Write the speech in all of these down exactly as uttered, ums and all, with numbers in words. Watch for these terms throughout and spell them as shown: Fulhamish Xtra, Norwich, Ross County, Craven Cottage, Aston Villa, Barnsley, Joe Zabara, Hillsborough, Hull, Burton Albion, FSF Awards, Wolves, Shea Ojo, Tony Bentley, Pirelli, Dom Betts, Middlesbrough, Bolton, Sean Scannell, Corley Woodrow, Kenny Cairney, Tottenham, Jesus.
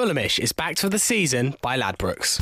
Fulhamish is backed for the season by Ladbrokes.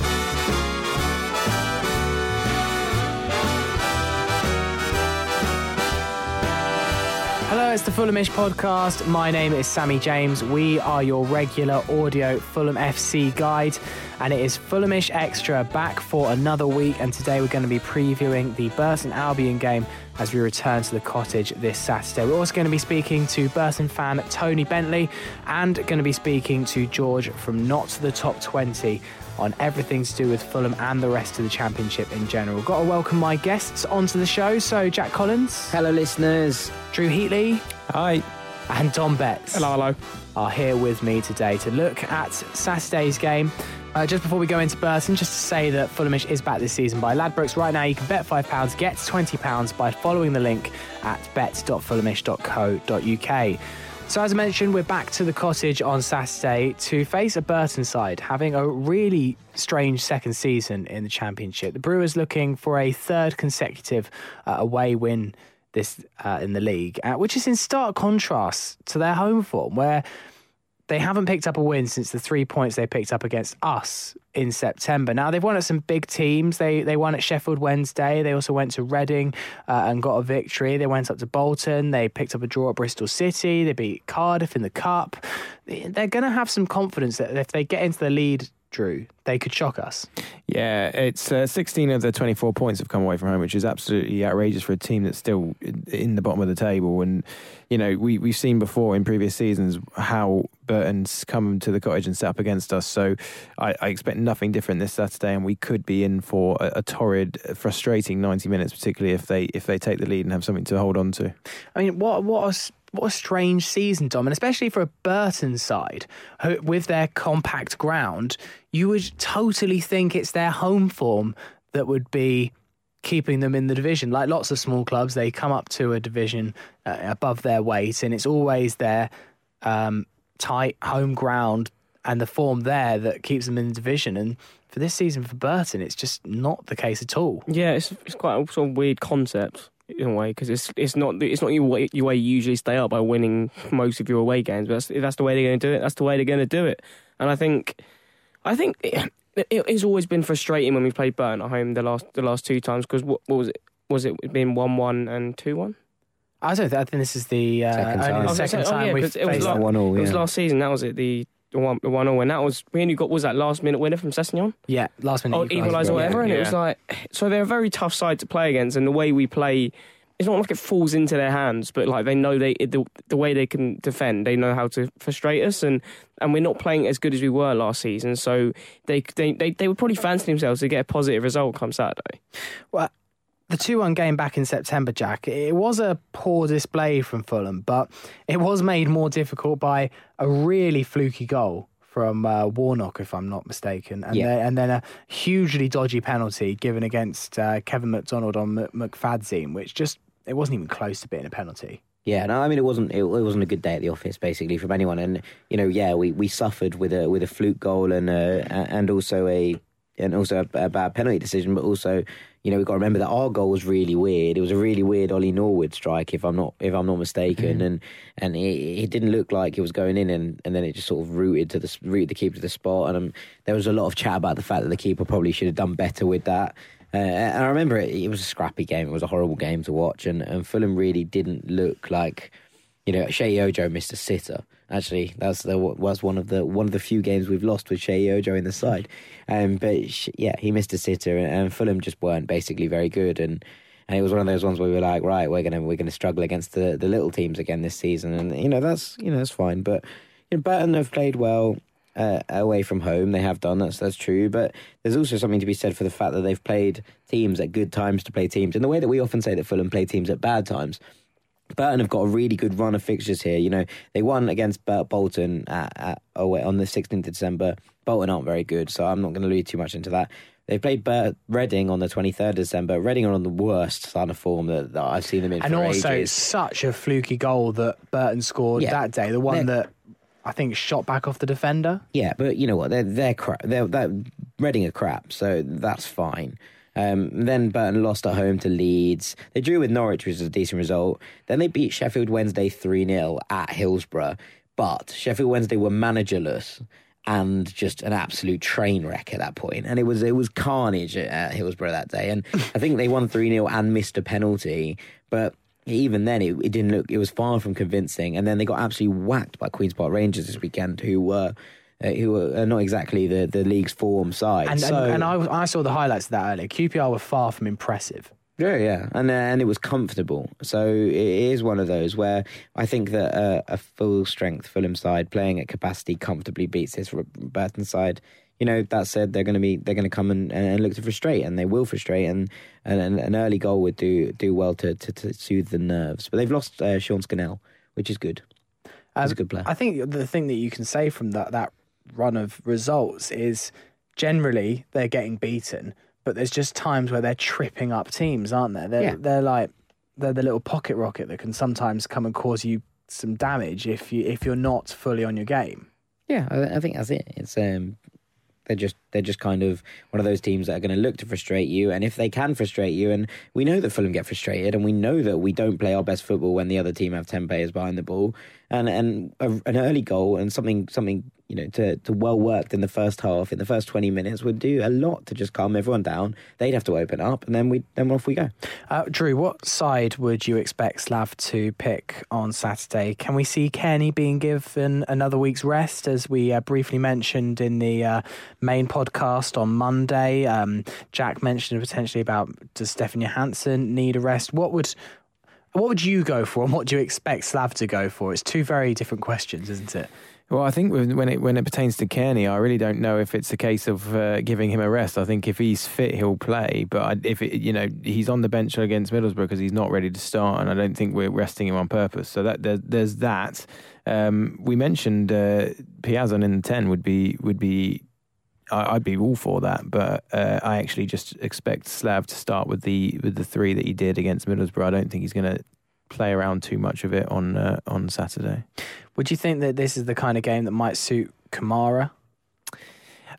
Hello, it's the Fulhamish podcast. My name is Sammy James. We are your regular audio Fulham F C guide, and it is Fulhamish Extra back for another week. And today we're going to be previewing the Burton Albion game as we return to the Cottage this Saturday. We're also going to be speaking to Burton fan Tony Bentley and going to be speaking to George from Not the Top twenty on everything to do with Fulham and the rest of the Championship in general. Got to welcome my guests onto the show. So, Jack Collins. Hello, listeners. Drew Heatley. Hi. And Dom Betts. Hello, hello. Are here with me today to look at Saturday's game. Uh, just before we go into Burton, just to say that Fulhamish is back this season by Ladbrokes. Right now you can bet five pounds, get twenty pounds by following the link at bet dot fulhamish dot co dot uk. So as I mentioned, we're back to the Cottage on Saturday to face a Burton side having a really strange second season in the Championship. The Brewers looking for a third consecutive uh, away win this uh, in the league, uh, which is in stark contrast to their home form, where they haven't picked up a win since the three points they picked up against us in September. Now, they've won at some big teams. They they won at Sheffield Wednesday. They also went to Reading uh, and got a victory. They went up to Bolton. They picked up a draw at Bristol City. They beat Cardiff in the Cup. They're going to have some confidence that if they get into the lead, Drew, they could shock us. Yeah, it's uh, sixteen of the twenty-four points have come away from home, which is absolutely outrageous for a team that's still in the bottom of the table. And, you know, we, we've seen before in previous seasons how Burton's come to the Cottage and set up against us. So I, I expect nothing different this Saturday, and we could be in for a, a torrid, frustrating ninety minutes, particularly if they if they take the lead and have something to hold on to. I mean, what what a What a strange season, Dom, and especially for a Burton side who, with their compact ground, you would totally think it's their home form that would be keeping them in the division. Like lots of small clubs, they come up to a division uh, above their weight, and it's always their um, tight home ground and the form there that keeps them in the division. And for this season for Burton, it's just not the case at all. Yeah, it's, it's quite a sort of weird concept in a way, because it's it's not it's not your way, your way you usually stay up by winning most of your away games. But that's, if that's the way they're going to do it, that's the way they're going to do it. And I think I think it, it's always been frustrating when we played Burton at home the last the last two times, because what, what was it was it been one one and two one? I don't think, I think this is the uh, second time, only the second time oh, yeah, we've faced that one all. Yeah. It was last season. That was it. The The one, the one all win. That was when you got was that last minute winner from Sessegnon. Yeah, last minute. Oh, equaliser or whatever. Yeah. And it was like, so they're a very tough side to play against, and the way we play, it's not like it falls into their hands, but like they know they the the way they can defend, they know how to frustrate us, and, and we're not playing as good as we were last season, so they they they, they would probably fancy themselves to get a positive result come Saturday. Well, the two one game back in September, Jack, it was a poor display from Fulham, but it was made more difficult by a really fluky goal from uh, Warnock, if I'm not mistaken, and, yeah. then, and then a hugely dodgy penalty given against uh, Kevin McDonald on M- McFadzean, which just, it wasn't even close to being a penalty. Yeah, no, I mean, it wasn't it, it wasn't a good day at the office, basically, from anyone. And, you know, yeah, we, we suffered with a with a fluke goal and uh, and also a... and also a, a bad penalty decision, but also, you know, we've got to remember that our goal was really weird. It was a really weird Ollie Norwood strike, if I'm not if I'm not mistaken, mm. and and it, it didn't look like it was going in, and, and then it just sort of rooted to the rooted the keeper to the spot. And um, there was a lot of chat about the fact that the keeper probably should have done better with that. Uh, and I remember it, it was a scrappy game. It was a horrible game to watch, and, and Fulham really didn't look like, you know, Shea Ojo missed a sitter. Actually, that's the was one of the one of the few games we've lost with Shea Ojo in the side. Um, but she, yeah, he missed a sitter, and, and Fulham just weren't basically very good. And, and it was one of those ones where we were like, right, we're gonna we're gonna struggle against the, the little teams again this season. And you know that's you know that's fine. But you know, Burton have played well uh, away from home. They have done that's that's true. But there's also something to be said for the fact that they've played teams at good times to play teams in the way that we often say that Fulham play teams at bad times. Burton have got a really good run of fixtures here. You know, they won against Bolton at, at, oh wait, on the sixteenth of December. Bolton aren't very good, so I'm not going to lead too much into that. They played Bert, Reading on the twenty-third of December. Reading are on the worst sign of form that, that I've seen them in and for ages. And also, such a fluky goal that Burton scored yeah. that day. The one they're, that I think shot back off the defender. Yeah, but you know what? They're they're crap. They're, they're Reading are crap, so that's fine. Um, then Burton lost at home to Leeds. They drew with Norwich, which was a decent result. Then they beat Sheffield Wednesday three nil at Hillsborough. But Sheffield Wednesday were managerless. and just an absolute train wreck at that point. And it was it was carnage at Hillsborough that day. And I think they won three nil and missed a penalty, but even then it, it didn't look, it was far from convincing. And then they got absolutely whacked by Queen's Park Rangers this weekend, who were Uh, who are not exactly the, the league's form side. And, so, and, and I, I saw the highlights of that earlier. Q P R were far from impressive. Yeah, yeah. And uh, and it was comfortable. So it is one of those where I think that uh, a full-strength Fulham side playing at capacity comfortably beats this Burton side. You know, that said, they're going to be they're going to come and, and look to frustrate, and they will frustrate, and, and, and an early goal would do do well to, to, to soothe the nerves. But they've lost uh, Sean Scannell, which is good. He's um, a good player. I think the thing that you can say from that that run of results is generally they're getting beaten, but there's just times where they're tripping up teams, aren't there? They're, yeah. they're like they're the little pocket rocket that can sometimes come and cause you some damage if you if you're not fully on your game. Yeah, I, I think that's it. It's um, they're just they're just kind of one of those teams that are going to look to frustrate you, and if they can frustrate you, and we know that Fulham get frustrated, and we know that we don't play our best football when the other team have ten players behind the ball, and and a, an early goal and something something. You know, to, to well worked in the first half, in the first twenty minutes, would do a lot to just calm everyone down. They'd have to open up, and then we then off we go. Uh, Drew, what side would you expect Slav to pick on Saturday? Can we see Cairney being given another week's rest, as we uh, briefly mentioned in the uh, main podcast on Monday? Um, Jack mentioned potentially about, does Stefan Johansson need a rest? What would what would you go for, and what do you expect Slav to go for? It's two very different questions, isn't it? Well, I think when it when it pertains to Cairney, I really don't know if it's a case of uh, giving him a rest. I think if he's fit, he'll play. But I, if it, you know he's on the bench against Middlesbrough because he's not ready to start, and I don't think we're resting him on purpose. So that there, there's that. Um, we mentioned uh, Piazon in the ten would be would be. I, I'd be all for that, but uh, I actually just expect Slav to start with the with the three that he did against Middlesbrough. I don't think he's going to play around too much of it on uh, on Saturday. Would you think that this is the kind of game that might suit Kamara?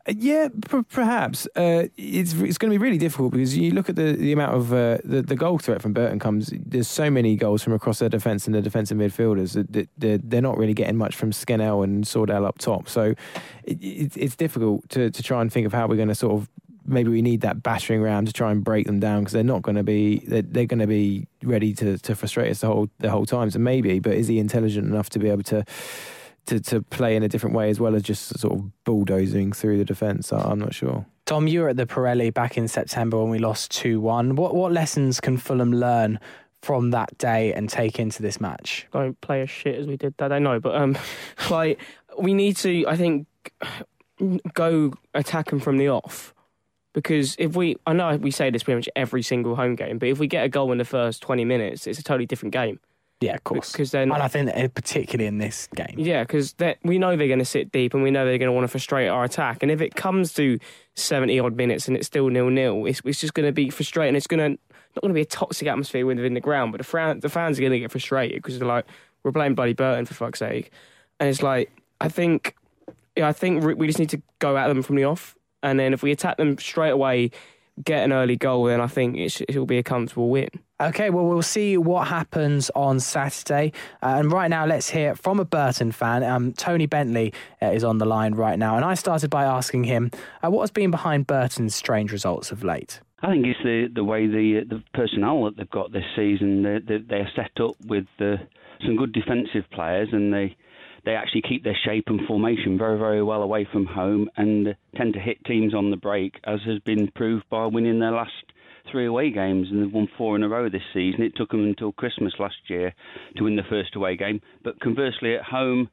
Yeah, p- perhaps. Uh, it's it's going to be really difficult because you look at the, the amount of uh, the, the goal threat from Burton comes. There's so many goals from across their defence and their defensive midfielders that they're, they're not really getting much from Scannell and Sordell up top. So it, it, it's difficult to, to try and think of how we're going to sort of, maybe we need that battering ram to try and break them down, because they're not going to be they're, they're going to be ready to, to frustrate us the whole the whole time. So maybe, but is he intelligent enough to be able to to to play in a different way as well as just sort of bulldozing through the defence? I'm not sure. Tom, you were at the Pirelli back in September when we lost two one. What what lessons can Fulham learn from that day and take into this match? Don't play as shit as we did that. I know, but um, like we need to, I think, go attack them from the off. Because if we, I know we say this pretty much every single home game, but if we get a goal in the first twenty minutes, it's a totally different game. Yeah, of course. Because then, and I think that particularly in this game. Yeah, because we know they're going to sit deep, and we know they're going to want to frustrate our attack. And if it comes to seventy-odd minutes and it's still nil-nil, it's, it's just going to be frustrating. It's going to not going to be a toxic atmosphere within the ground, but the, fran- the fans are going to get frustrated because they're like, we're playing bloody Burton, for fuck's sake. And it's like, I think, yeah, I think we just need to go at them from the off. And then if we attack them straight away, get an early goal, then I think it sh- it'll be a comfortable win. OK, well, we'll see what happens on Saturday. Uh, and right now, let's hear from a Burton fan. Um, Tony Bentley uh, is on the line right now. And I started by asking him uh, what has been behind Burton's strange results of late. I think it's the, the way the the personnel that they've got this season. They, they, they're set up with uh, some good defensive players, and they... They actually keep their shape and formation very, very well away from home, and tend to hit teams on the break, as has been proved by winning their last three away games, and they've won four in a row this season. It took them until Christmas last year to win the first away game. But conversely, at home,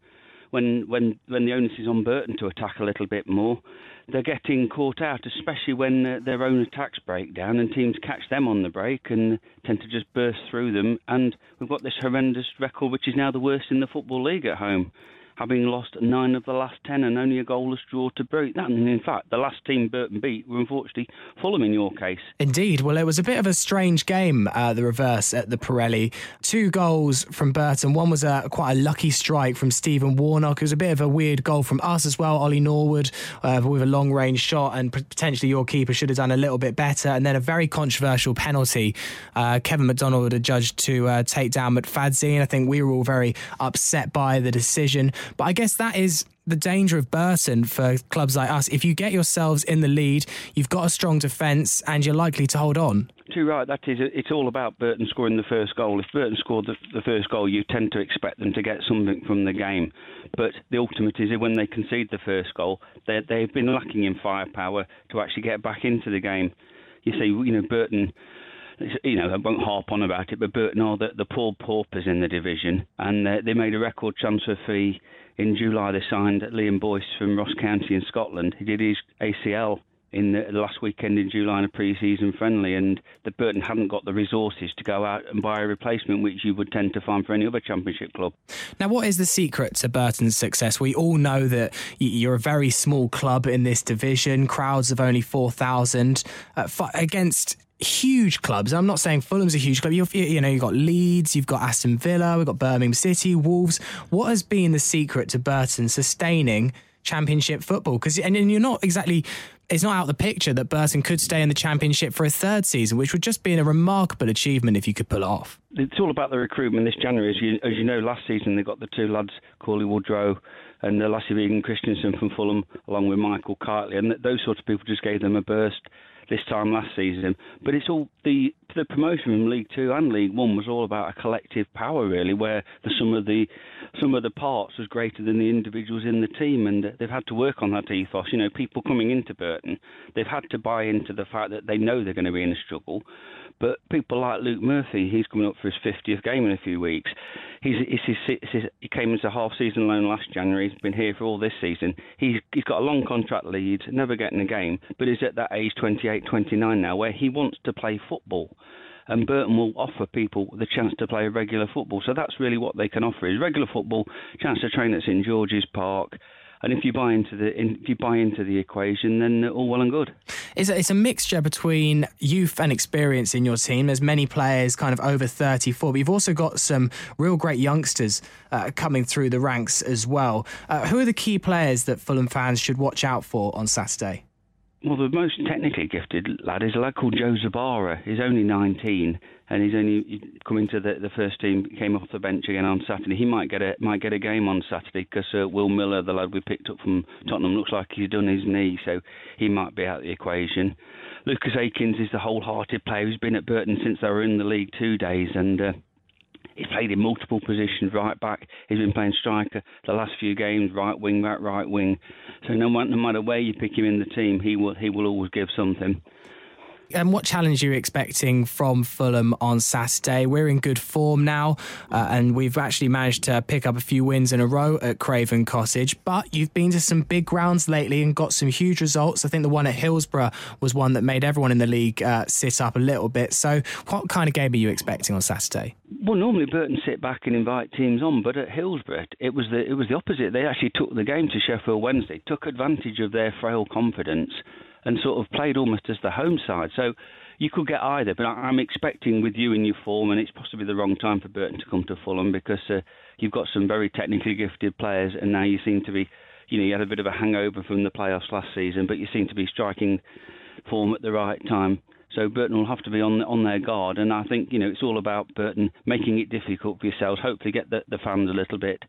when when, when the onus is on Burton to attack a little bit more, they're getting caught out, especially when uh, their own attacks break down and teams catch them on the break and tend to just burst through them. And we've got this horrendous record, which is now the worst in the Football League at home, having lost nine of the last ten and only a goalless draw to boot. That, and in fact, the last team Burton beat were unfortunately Fulham in your case. Indeed. Well, it was a bit of a strange game, uh, the reverse at the Pirelli. Two goals from Burton. One was a, quite a lucky strike from Stephen Warnock. It was a bit of a weird goal from us as well, Ollie Norwood, uh, with a long range shot, and potentially your keeper should have done a little bit better. And then a very controversial penalty. Uh, Kevin McDonald adjudged to uh, take down McFadzean. I think we were all very upset by the decision. But I guess that is the danger of Burton for clubs like us. If you get yourselves in the lead, you've got a strong defence and you're likely to hold on. Too right, that is, it's all about Burton scoring the first goal. If Burton scored the, the first goal, you tend to expect them to get something from the game. But the ultimate is that when they concede the first goal, they, they've been lacking in firepower to actually get back into the game. You see, you know, Burton... You know, I won't harp on about it, but Burton are the, the poor paupers in the division, and uh, they made a record transfer fee in July. They signed Liam Boyce from Ross County in Scotland. He did his A C L in the last weekend in July in a pre-season friendly, and the Burton hadn't got the resources to go out and buy a replacement, which you would tend to find for any other Championship club. Now, what is the secret to Burton's success? We all know that you're a very small club in this division, crowds of only four thousand, uh, against... huge clubs. I'm not saying Fulham's a huge club. You're, you know, you've got Leeds, you've got Aston Villa, we've got Birmingham City, Wolves. What has been the secret to Burton sustaining Championship football? Because and, and you're not exactly, it's not out the picture that Burton could stay in the Championship for a third season, which would just be a remarkable achievement if you could pull it off. It's all about the recruitment this January. As you, as you know, last season they got the two lads, Corley Woodrow and the Lassie Regan Christensen from Fulham, along with Michael Cartley, and those sorts of people just gave them a burst this time last season. But it's all the the promotion from League Two and League One was all about a collective power, really, where the sum of the sum of the parts was greater than the individuals in the team, and they've had to work on that ethos. You know, people coming into Burton, they've had to buy into the fact that they know they're going to be in a struggle. But people like Luke Murphy, he's coming up for his fiftieth game in a few weeks. He's, he's, he's, he's, he came as a half-season loan last January. He's been here for all this season. He's, he's got a long contract lead, never getting a game, but he's at that age, twenty-eight, twenty-nine now, where he wants to play football. And Burton will offer people the chance to play regular football. So that's really what they can offer, is regular football, chance to train at St George's Park. And if you buy into the if you buy into the equation, then all well and good. It's a, it's a mixture between youth and experience in your team. There's many players kind of over thirty-four, but you've also got some real great youngsters uh, coming through the ranks as well. Uh, who are the key players that Fulham fans should watch out for on Saturday? Well, the most technically gifted lad is a lad called Joe Zabara. He's only nineteen, and he's only come into the, the first team, came off the bench again on Saturday. He might get a might get a game on Saturday because uh, Will Miller, the lad we picked up from Tottenham, looks like he's done his knee, so he might be out of the equation. Lucas Aikins is the wholehearted player who's been at Burton since they were in the League Two days, and uh, he's played in multiple positions, right back. He's been playing striker the last few games, right wing, back, right wing. So no matter where you pick him in the team, he will he will always give something. And what challenge are you expecting from Fulham on Saturday? We're in good form now, uh, and we've actually managed to pick up a few wins in a row at Craven Cottage. But you've been to some big grounds lately and got some huge results. I think the one at Hillsborough was one that made everyone in the league uh, sit up a little bit. So what kind of game are you expecting on Saturday? Well, normally Burton sit back and invite teams on, but at Hillsborough it was the it was the opposite. They actually took the game to Sheffield Wednesday, took advantage of their frail confidence, and sort of played almost as the home side. So you could get either, but I'm expecting with you in your form, and it's possibly the wrong time for Burton to come to Fulham because uh, you've got some very technically gifted players, and now you seem to be, you know, you had a bit of a hangover from the playoffs last season, but you seem to be striking form at the right time. So Burton will have to be on on their guard, and I think, you know, it's all about Burton making it difficult for yourselves, hopefully get the, the fans a little bit,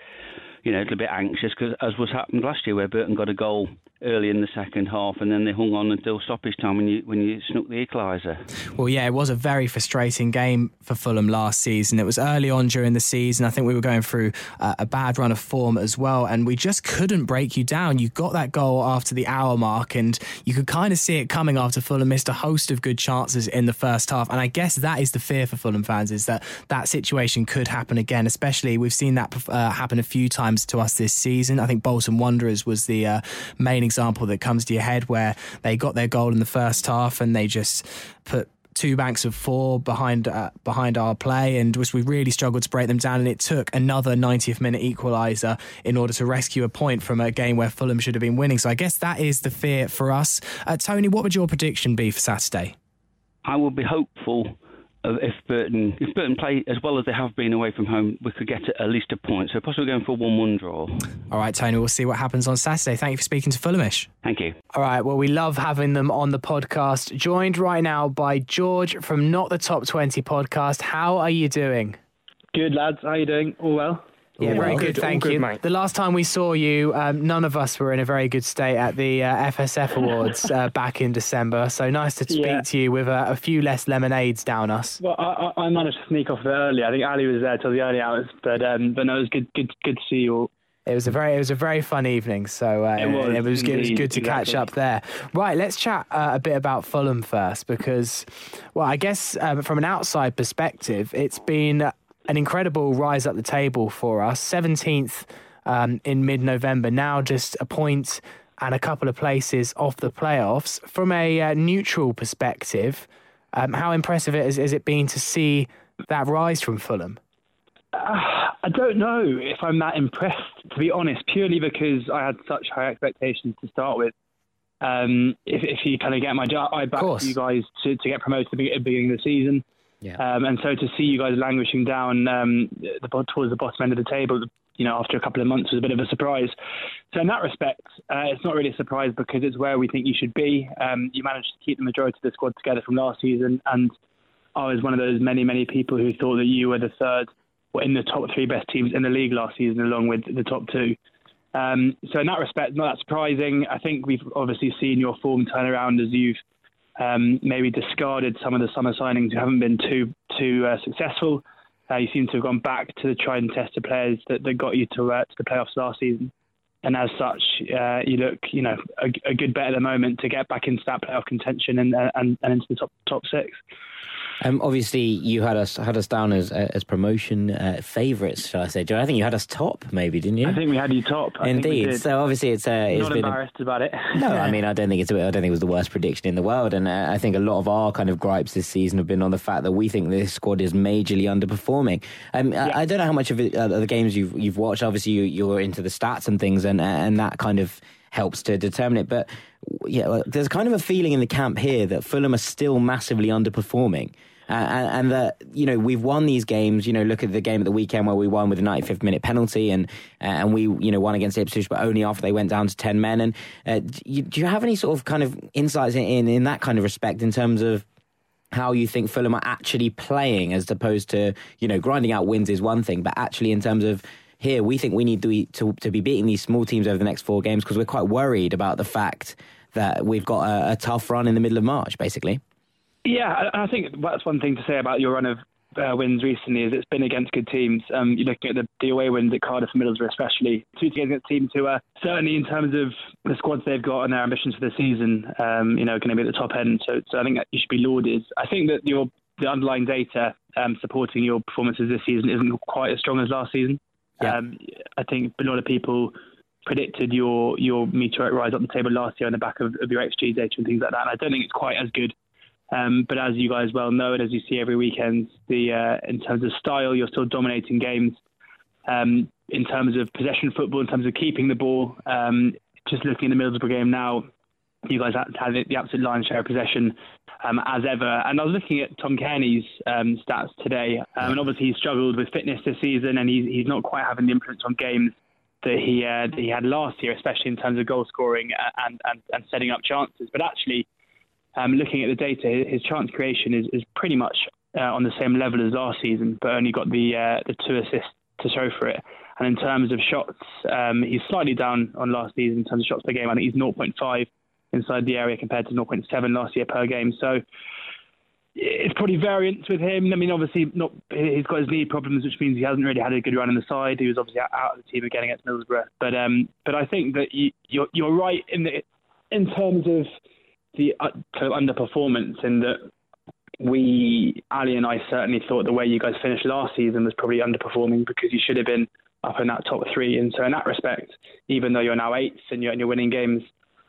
you know, a little bit anxious, because as was happened last year where Burton got a goal early in the second half and then they hung on until stoppage time when you when you snuck the equaliser. Well, yeah, it was a very frustrating game for Fulham last season. It was early on during the season. I think we were going through uh, a bad run of form as well, and we just couldn't break you down. You got that goal after the hour mark, and you could kind of see it coming after Fulham missed a host of good chances in the first half. And I guess that is the fear for Fulham fans, is that that situation could happen again, especially we've seen that uh, happen a few times to us this season. I think Bolton Wanderers was the uh, main example that comes to your head, where they got their goal in the first half and they just put two banks of four behind uh, behind our play, and we really struggled to break them down, and it took another ninetieth minute equaliser in order to rescue a point from a game where Fulham should have been winning. So I guess that is the fear for us. Uh, Tony, what would your prediction be for Saturday? I would be hopeful if Burton if Burton play as well as they have been away from home, we could get at least a point. So possibly going for a one-one draw. All right, Tony, we'll see what happens on Saturday. Thank you for speaking to Fulhamish. Thank you. All right, well, we love having them on the podcast. Joined right now by George from Not The Top twenty podcast. How are you doing? Good, lads. How are you doing? All well? Yeah, very well. good, thank good, you. Mate. The last time we saw you, um, none of us were in a very good state at the uh, F S F Awards uh, back in December, so nice to speak yeah. to you with uh, a few less lemonades down us. Well, I, I managed to sneak off early. I think Ali was there till the early hours, but um, but no, it was good, good, good to see you all. It was a very, it was a very fun evening. So uh, it, was, it, was good, it was good to exactly. catch up there. Right, let's chat uh, a bit about Fulham first, because, well, I guess um, from an outside perspective, it's been an incredible rise up the table for us. seventeenth um, in mid-November, now just a point and a couple of places off the playoffs. From a uh, neutral perspective, um, how impressive it is, is it been to see that rise from Fulham? Uh, I don't know if I'm that impressed, to be honest, purely because I had such high expectations to start with. Um, if, if you kind of get my job, I backed you guys to, to get promoted at the beginning of the season. Yeah. Um, and so to see you guys languishing down um, the, towards the bottom end of the table, you know, after a couple of months was a bit of a surprise. So in that respect, uh, it's not really a surprise because it's where we think you should be. Um, you managed to keep the majority of the squad together from last season. And I was one of those many, many people who thought that you were the third in the top three best teams in the league last season, along with the top two. Um, so in that respect, not that surprising. I think we've obviously seen your form turn around as you've um, maybe discarded some of the summer signings who haven't been too too uh, successful. Uh, you seem to have gone back to the tried and tested players that, that got you to, uh, to the playoffs last season. And as such, uh, you look, you know, a, a good bet at the moment to get back into that playoff contention and and, and into the top top six. Um, obviously, you had us had us down as as promotion uh, favourites, shall I say? Joe, I think you had us top, maybe, didn't you? I think we had you top. I Indeed. So obviously, it's, uh, it's not been embarrassed about it. No, I mean, I don't think it's I don't think it was the worst prediction in the world, and uh, I think a lot of our kind of gripes this season have been on the fact that we think this squad is majorly underperforming. Um, yeah. I, I don't know how much of it, uh, the games you've you've watched. Obviously, you, you're into the stats and things, and and that kind of helps to determine it, but yeah, well, there's kind of a feeling in the camp here that Fulham are still massively underperforming, uh, and, and that, you know, we've won these games. You know, look at the game at the weekend where we won with a ninety-fifth minute penalty, and uh, and we, you know, won against Ipswich, but only after they went down to ten men. And uh, do, you, do you have any sort of kind of insights in, in in that kind of respect in terms of how you think Fulham are actually playing, as opposed to, you know, grinding out wins is one thing, but actually in terms of here, we think we need to, to to be beating these small teams over the next four games because we're quite worried about the fact that we've got a, a tough run in the middle of March, basically. Yeah, I, I think that's one thing to say about your run of uh, wins recently is it's been against good teams. Um, you're looking at the, the away wins at Cardiff and Middlesbrough especially. Two teams against teams who are certainly, in terms of the squads they've got and their ambitions for the season, um, you know, going to be at the top end. So, so I think that you should be lauded. I think that your the underlying data um, supporting your performances this season isn't quite as strong as last season. Yeah. Um, I think a lot of people predicted your your meteoric rise up the table last year on the back of, of your X G data and things like that. And I don't think it's quite as good. Um, but as you guys well know, and as you see every weekend, the uh, in terms of style, you're still dominating games. Um, in terms of possession football, in terms of keeping the ball, um, just looking at the Middlesbrough game now, you guys had the absolute lion's share of possession um, as ever. And I was looking at Tom Cairney's um, stats today. Um, and obviously, he's struggled with fitness this season and he's, he's not quite having the influence on games that he uh, that he had last year, especially in terms of goal scoring and, and, and setting up chances. But actually, um, looking at the data, his chance creation is, is pretty much uh, on the same level as last season, but only got the, uh, the two assists to show for it. And in terms of shots, um, he's slightly down on last season in terms of shots per game. I think he's zero point five. inside the area compared to zero point seven last year per game. So it's probably variance with him. I mean, obviously, not he's got his knee problems, which means he hasn't really had a good run in the side. He was obviously out of the team again against Middlesbrough. But um, but I think that you, you're you're right in the in terms of the uh, kind of underperformance, in that we, Ali and I, certainly thought the way you guys finished last season was probably underperforming because you should have been up in that top three. And so in that respect, even though you're now eighth and you're, and you're winning games,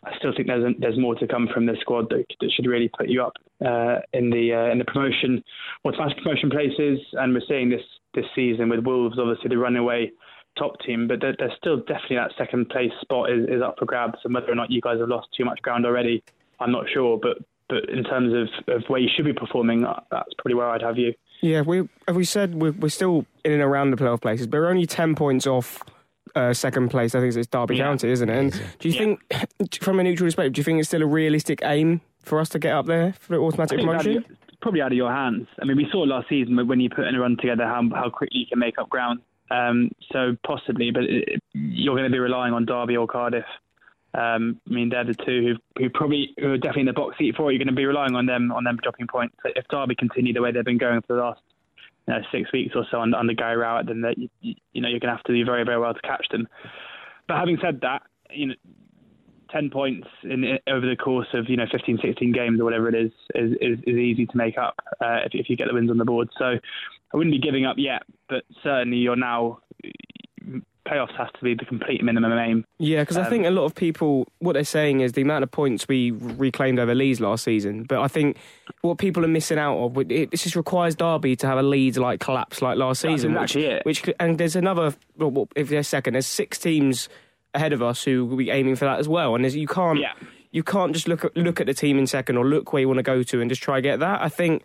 I still think there's there's more to come from this squad that, that should really put you up uh, in the uh, in the promotion automatic promotion places. And we're seeing this this season with Wolves, obviously the runaway top team, but there, there's still definitely that second place spot is, is up for grabs. And whether or not you guys have lost too much ground already, I'm not sure. But but in terms of, of where you should be performing, that's probably where I'd have you. Yeah, we have we said we're, we're still in and around the playoff places, but we're only ten points off. Uh, second place, I think it's Derby yeah. County, isn't it? And do you yeah. think, from a neutral perspective, do you think it's still a realistic aim for us to get up there for the automatic promotion? It's probably out of your hands. I mean, we saw last season when you put in a run together how, how quickly you can make up ground. Um, so possibly, but it, you're going to be relying on Derby or Cardiff. Um, I mean, they're the two who, who probably who are definitely in the box seat for it. You're going to be relying on them on them dropping points. If Derby continue the way they've been going for the last you know, six weeks or so under Gary Rowett, then that you, you know you're going to have to do very very well to catch them. But having said that, you know, ten points in over the course of you know fifteen, sixteen games or whatever it is is is, is easy to make up uh, if if you get the wins on the board. So I wouldn't be giving up yet, but certainly you're now. Playoffs has to be the complete minimum aim. Yeah, because um, I think a lot of people, what they're saying is the amount of points we reclaimed over Leeds last season, but I think what people are missing out of, it just requires Derby to have a Leeds-like collapse like last season. That's exactly it. Which, and there's another, well, if they're second, there's six teams ahead of us who will be aiming for that as well, and you can't yeah. you can't just look at, look at the team in second or look where you want to go to and just try and get that. I think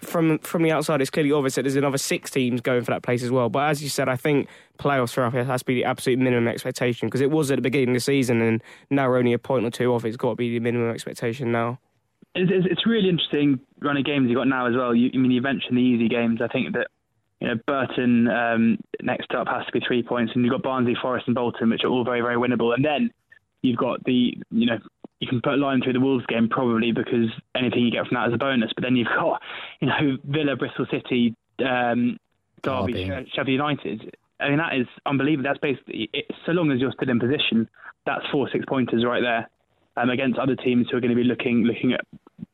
From from the outside, it's clearly obvious that there's another six teams going for that place as well. But as you said, I think playoffs for us has to be the absolute minimum expectation, because it was at the beginning of the season, and now we're only a point or two off. It's got to be the minimum expectation now. It's, it's really interesting running games you've got now as well. You, I mean, you mentioned the easy games. I think that you know Burton um, next up has to be three points, and you've got Barnsley, Forest, and Bolton, which are all very very winnable. And then you've got the you know. You can put a line through the Wolves game probably, because anything you get from that is a bonus. But then you've got, you know, Villa, Bristol City, um, Derby, Derby, Sheffield United. I mean, that is unbelievable. That's basically, it, so long as you're still in position, that's four six-pointers right there um, against other teams who are going to be looking looking at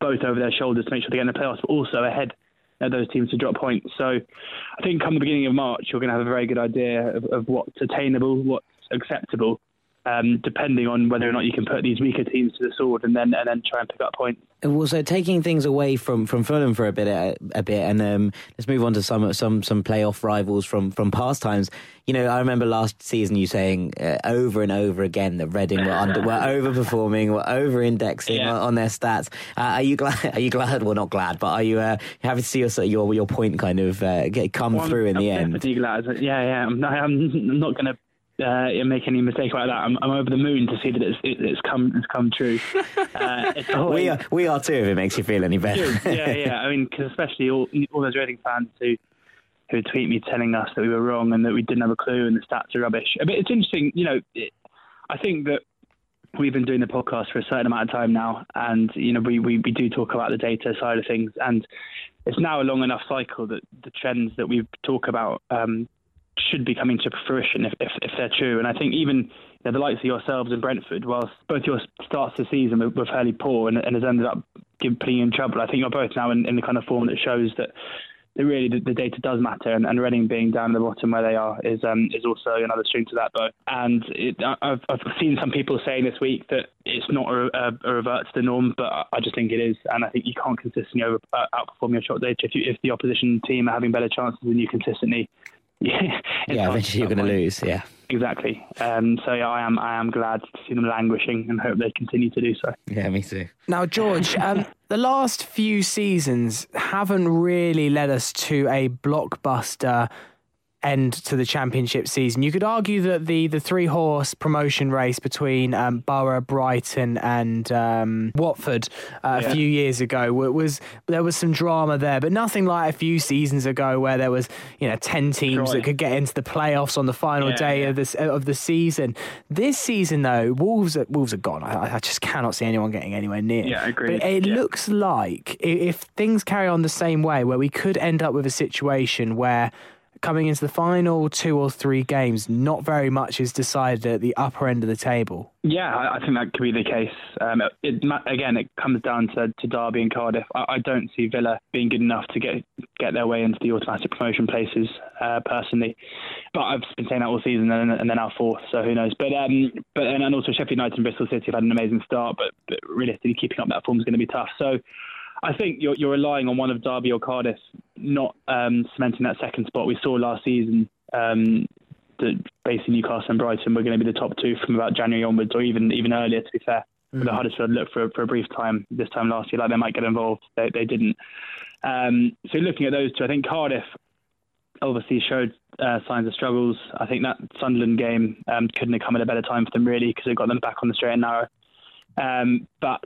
both over their shoulders to make sure they get in the playoffs, but also ahead of those teams to drop points. So I think come the beginning of March, you're going to have a very good idea of, of what's attainable, what's acceptable. Um, depending on whether or not you can put these weaker teams to the sword and then and then try and pick up points. Well, so taking things away from, from Fulham for a bit, a, a bit, and um, let's move on to some some some playoff rivals from, from past times. You know, I remember last season you saying uh, over and over again that Reading were under, were overperforming, were over-indexing yeah. on, on their stats. Uh, are you glad? Are you glad? Well, not glad, but are you uh, happy to see your your, your point kind of uh, get, come well, through in I'm the end? Pretty glad. Yeah, yeah. I'm not, I'm not going to. Uh, make any mistake like that. I'm, I'm over the moon to see that it's it, it's come it's come true. Uh, it's always... We are we are too. If it makes you feel any better. yeah, yeah. I mean, because especially all all those Reading fans who who tweet me telling us that we were wrong and that we didn't have a clue and the stats are rubbish. But it's interesting, you know. It, I think that we've been doing the podcast for a certain amount of time now, and you know we, we, we do talk about the data side of things, and it's now a long enough cycle that the trends that we talk about. Um, should be coming to fruition if, if, if they're true. And I think even you know, the likes of yourselves and Brentford, whilst both your starts this season were, were fairly poor and, and has ended up getting, putting you in trouble, I think you're both now in, in the kind of form that shows that, that really the, the data does matter, and, and Reading being down at the bottom where they are is um, is also another string to that bow. And it, I've, I've seen some people saying this week that it's not a, a, a revert to the norm, but I just think it is. And I think you can't consistently over, uh, outperform your shot data. If, you, if the opposition team are having better chances than you consistently, Yeah, yeah eventually you're going to lose. Yeah, exactly. Um, so yeah, I am. I am glad to see them languishing, and hope they continue to do so. Yeah, me too. Now, George, um, the last few seasons haven't really led us to a blockbuster end to the championship season. You could argue that the the three horse promotion race between um, Borough, Brighton, and um, Watford uh, yeah. a few years ago was there was some drama there, but nothing like a few seasons ago where there was you know ten teams that could get into the playoffs on the final yeah, day yeah. of this of the season. This season though, Wolves are, Wolves are gone. I, I just cannot see anyone getting anywhere near. Yeah, I agree. But it yeah. looks like if things carry on the same way, where we could end up with a situation where. Coming into the final two or three games, not very much is decided at the upper end of the table. Yeah, I, I think that could be the case. Um, it, again, it comes down to, to Derby and Cardiff. I, I don't see Villa being good enough to get get their way into the automatic promotion places, uh, personally. But I've been saying that all season, and, and they're now fourth, so who knows. But um, but and also Sheffield United and Bristol City have had an amazing start, but, but realistically keeping up that form is going to be tough. So I think you're, you're relying on one of Derby or Cardiff not um, cementing that second spot. We saw last season um, that basically Newcastle and Brighton were going to be the top two from about January onwards, or even even earlier, to be fair. Mm-hmm. The Huddersfield looked for, for a brief time this time last year like they might get involved. They, they didn't. Um, so looking at those two, I think Cardiff obviously showed uh, signs of struggles. I think that Sunderland game um, couldn't have come at a better time for them, really, because it got them back on the straight and narrow. Um, but...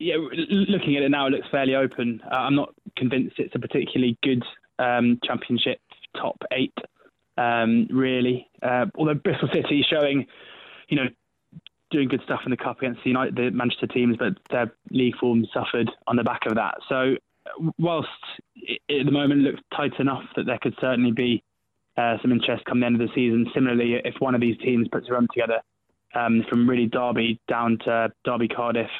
Yeah, looking at it now, it looks fairly open. Uh, I'm not convinced it's a particularly good um, championship top eight um, really. Uh, although Bristol City showing, you know, doing good stuff in the Cup against the, United, the Manchester teams, but their league form suffered on the back of that. So whilst it, at the moment looks tight enough that there could certainly be uh, some interest come the end of the season, similarly, if one of these teams puts a run together um, from really Derby down to Derby, Cardiff,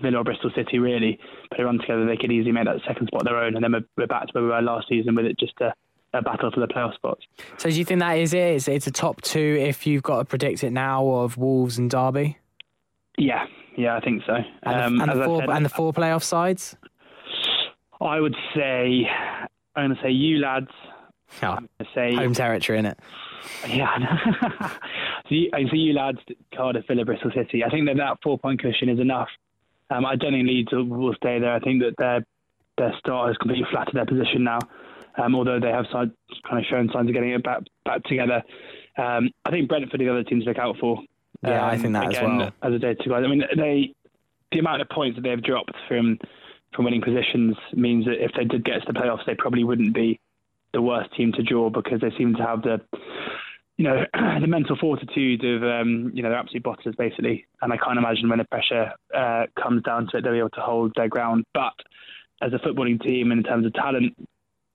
Villa or Bristol City, really, put a run together, they could easily make that second spot their own, and then we're, we're back to where we were last season with it just a, a battle for the playoff spots. So do you think that is it? It's, it's a top two if you've got to predict it now of Wolves and Derby? Yeah, yeah, I think so. And, um, and, the, four, said, and the four playoff sides? I would say, I'm going to say you lads. Oh, I'm going to say home territory, innit? Yeah. so, you, so you lads, Cardiff, Villa, Bristol City. I think that that four-point cushion is enough. Um, I don't think Leeds will stay there. I think that their their start has completely flattered their position now. Um, although they have side, kind of shown signs of getting it back back together. Um, I think Brentford are the other teams to look out for. Yeah, um, I think that again, as well. As a day two guys, I mean, they the amount of points that they've dropped from from winning positions means that if they did get to the playoffs, they probably wouldn't be the worst team to draw, because they seem to have the, you know, the mental fortitude of, um, you know, they're absolute bottlers basically. And I can't imagine when the pressure uh, comes down to it, they'll be able to hold their ground. But as a footballing team, in terms of talent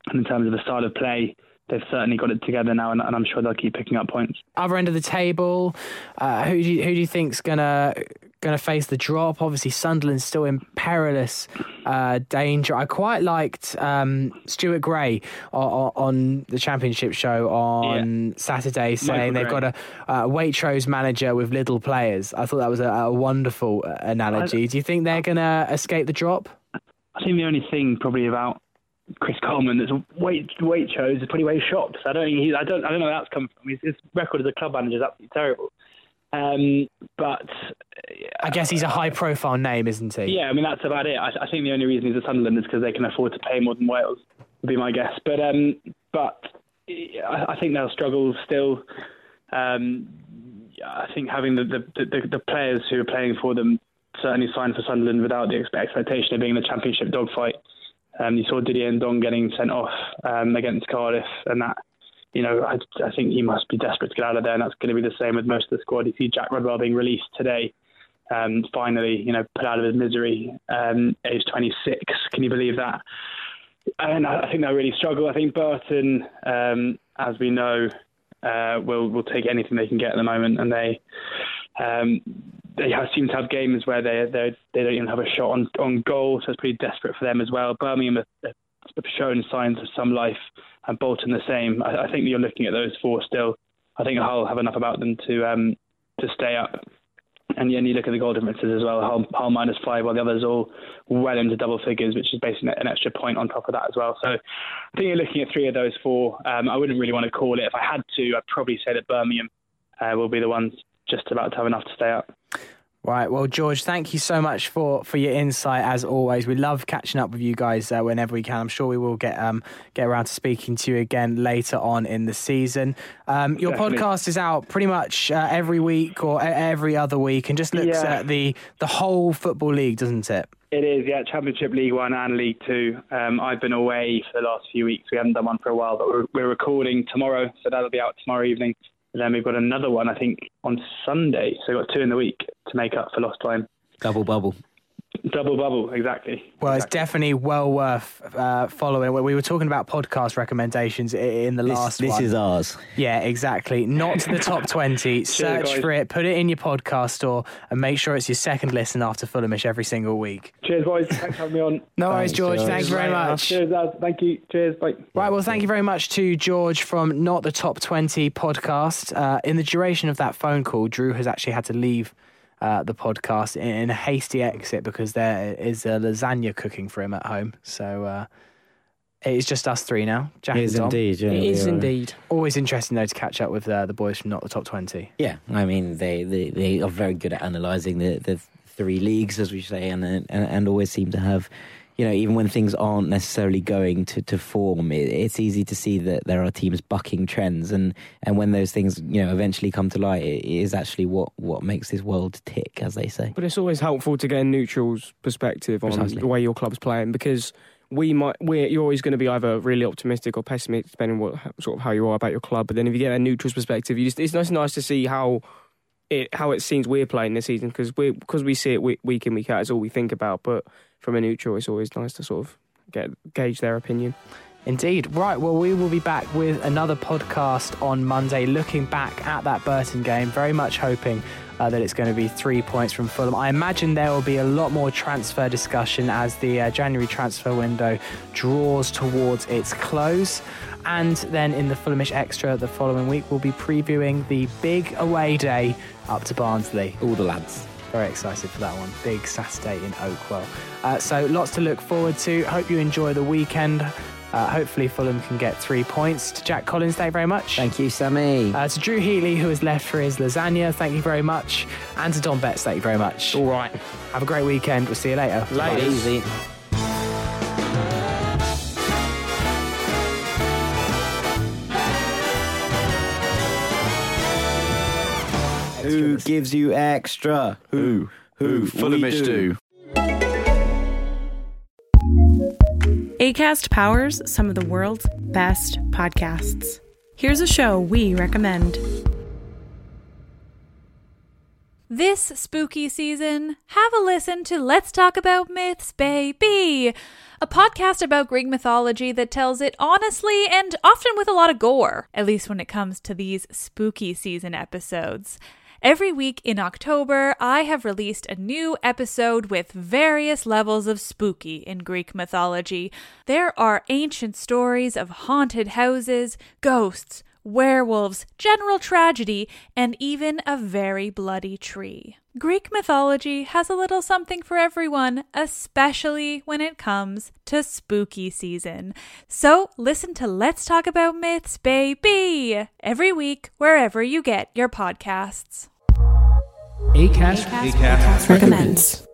and in terms of the style of play, they've certainly got it together now, and, and I'm sure they'll keep picking up points. Other end of the table, uh, who do you, who do you think's gonna gonna face the drop? Obviously, Sunderland's still in perilous uh, danger. I quite liked um, Stuart Gray on, on the Championship show on yeah. Saturday, saying Michael they've Gray. got a, a Waitrose manager with little players. I thought that was a, a wonderful analogy. I, do you think they're gonna escape the drop? I think the only thing probably about Chris Coleman, that's Wait Waitrose is pretty way shocked. So I don't think he, I don't I don't know where that's come from. His, his record as a club manager is absolutely terrible. Um, but I guess he's a high profile name, isn't he? Yeah, I mean that's about it. I, I think the only reason he's at Sunderland is because they can afford to pay more than Wales, would be my guess. But um, but I, I think they'll struggle still. Um, I think having the the, the the players who are playing for them certainly signed for Sunderland without the expectation of being in the Championship dogfight. Um, you saw Didier Ndong getting sent off um, against Cardiff, and that, you know, I, I think he must be desperate to get out of there, and that's going to be the same with most of the squad. You see Jack Rodwell being released today, um, finally, you know, put out of his misery, um, age twenty-six. Can you believe that? And I, I think they'll really struggle. I think Burton, um, as we know, uh, will will take anything they can get at the moment, and they um, they have, seem to have games where they they they don't even have a shot on, on goal, so it's pretty desperate for them as well. Birmingham have, have shown signs of some life, and Bolton the same. I, I think you're looking at those four still. I think Hull have enough about them to um, to stay up. And yeah, and you look at the goal differences as well. Hull, Hull minus five, while the others all well into double figures, which is basically an extra point on top of that as well. So I think you're looking at three of those four. Um, I wouldn't really want to call it. If I had to, I'd probably say that Birmingham uh, will be the ones just about to have enough to stay up. Right, well, George, thank you so much for, for your insight, as always. We love catching up with you guys uh, whenever we can. I'm sure we will get um get around to speaking to you again later on in the season. Um, your Definitely. podcast is out pretty much uh, every week or every other week, and just looks yeah. at the, the whole Football League, doesn't it? It is, yeah, Championship League One and League Two. Um, I've been away for the last few weeks. We haven't done one for a while, but we're, we're recording tomorrow, so that'll be out tomorrow evening. And then we've got another one, I think, on Sunday. So we've got two in the week to make up for lost time. Double bubble. Double bubble, exactly. Well, exactly. It's definitely well worth uh, following. We were talking about podcast recommendations in the last this, one. This is ours. Yeah, exactly. Not the top twenty. Search Cheers, for it. Put it in your podcast store and make sure it's your second listen after Fulhamish every single week. Cheers, boys. Thanks for having me on. No worries, George. Thanks, Thanks very much. Cheers, lads. Thank you. Cheers. Bye. Right, well, thank you very much to George from Not the Top twenty podcast. Uh, in the duration of that phone call, Drew has actually had to leave Uh, the podcast in, in a hasty exit because there is a lasagna cooking for him at home. So uh, it's just us three now. Jack it is and Dom. indeed. Yeah, it is are. indeed. Always interesting though to catch up with uh, the boys from Not the Top twenty. Yeah, I mean they, they, they are very good at analysing the, the three leagues, as we say, and, and and always seem to have, you know, even when things aren't necessarily going to, to form, it, it's easy to see that there are teams bucking trends, and, and when those things, you know, eventually come to light, it is actually what, what makes this world tick, as they say. But it's always helpful to get a neutral's perspective on Precisely. the way your club's playing, because we might we're you're always going to be either really optimistic or pessimistic, depending what sort of how you are about your club. But then if you get a neutral's perspective, you just, it's nice nice to see how it how it seems we're playing this season, because we because we see it week in week out. It's all we think about. But from a neutral, it's always nice to sort of get gauge their opinion. Indeed. Right, well, we will be back with another podcast on Monday, looking back at that Burton game, very much hoping uh, that it's going to be three points from Fulham. I imagine there will be a lot more transfer discussion as the uh, January transfer window draws towards its close. And then in the Fulhamish Extra the following week, we'll be previewing the big away day up to Barnsley. All the lads. Very excited for that one. Big Saturday in Oakwell. Uh, so lots to look forward to. Hope you enjoy the weekend. Uh, hopefully Fulham can get three points. To Jack Collins, thank you very much. Thank you, Sammy. Uh, to Drew Heatley, who has left for his lasagna, thank you very much. And to Dom Betts, thank you very much. All right. Have a great weekend. We'll see you later. Later. Easy. Who gives you extra? Who? Who? Who Fulhamish do. do. Acast powers some of the world's best podcasts. Here's a show we recommend. This spooky season, have a listen to Let's Talk About Myths, Baby, a podcast about Greek mythology that tells it honestly and often with a lot of gore, at least when it comes to these spooky season episodes. Every week in October, I have released a new episode with various levels of spooky in Greek mythology. There are ancient stories of haunted houses, ghosts, werewolves, general tragedy, and even a very bloody tree. Greek mythology has a little something for everyone, especially when it comes to spooky season. So listen to Let's Talk About Myths, Baby, every week wherever you get your podcasts. Acast, Acast, Acast recommends.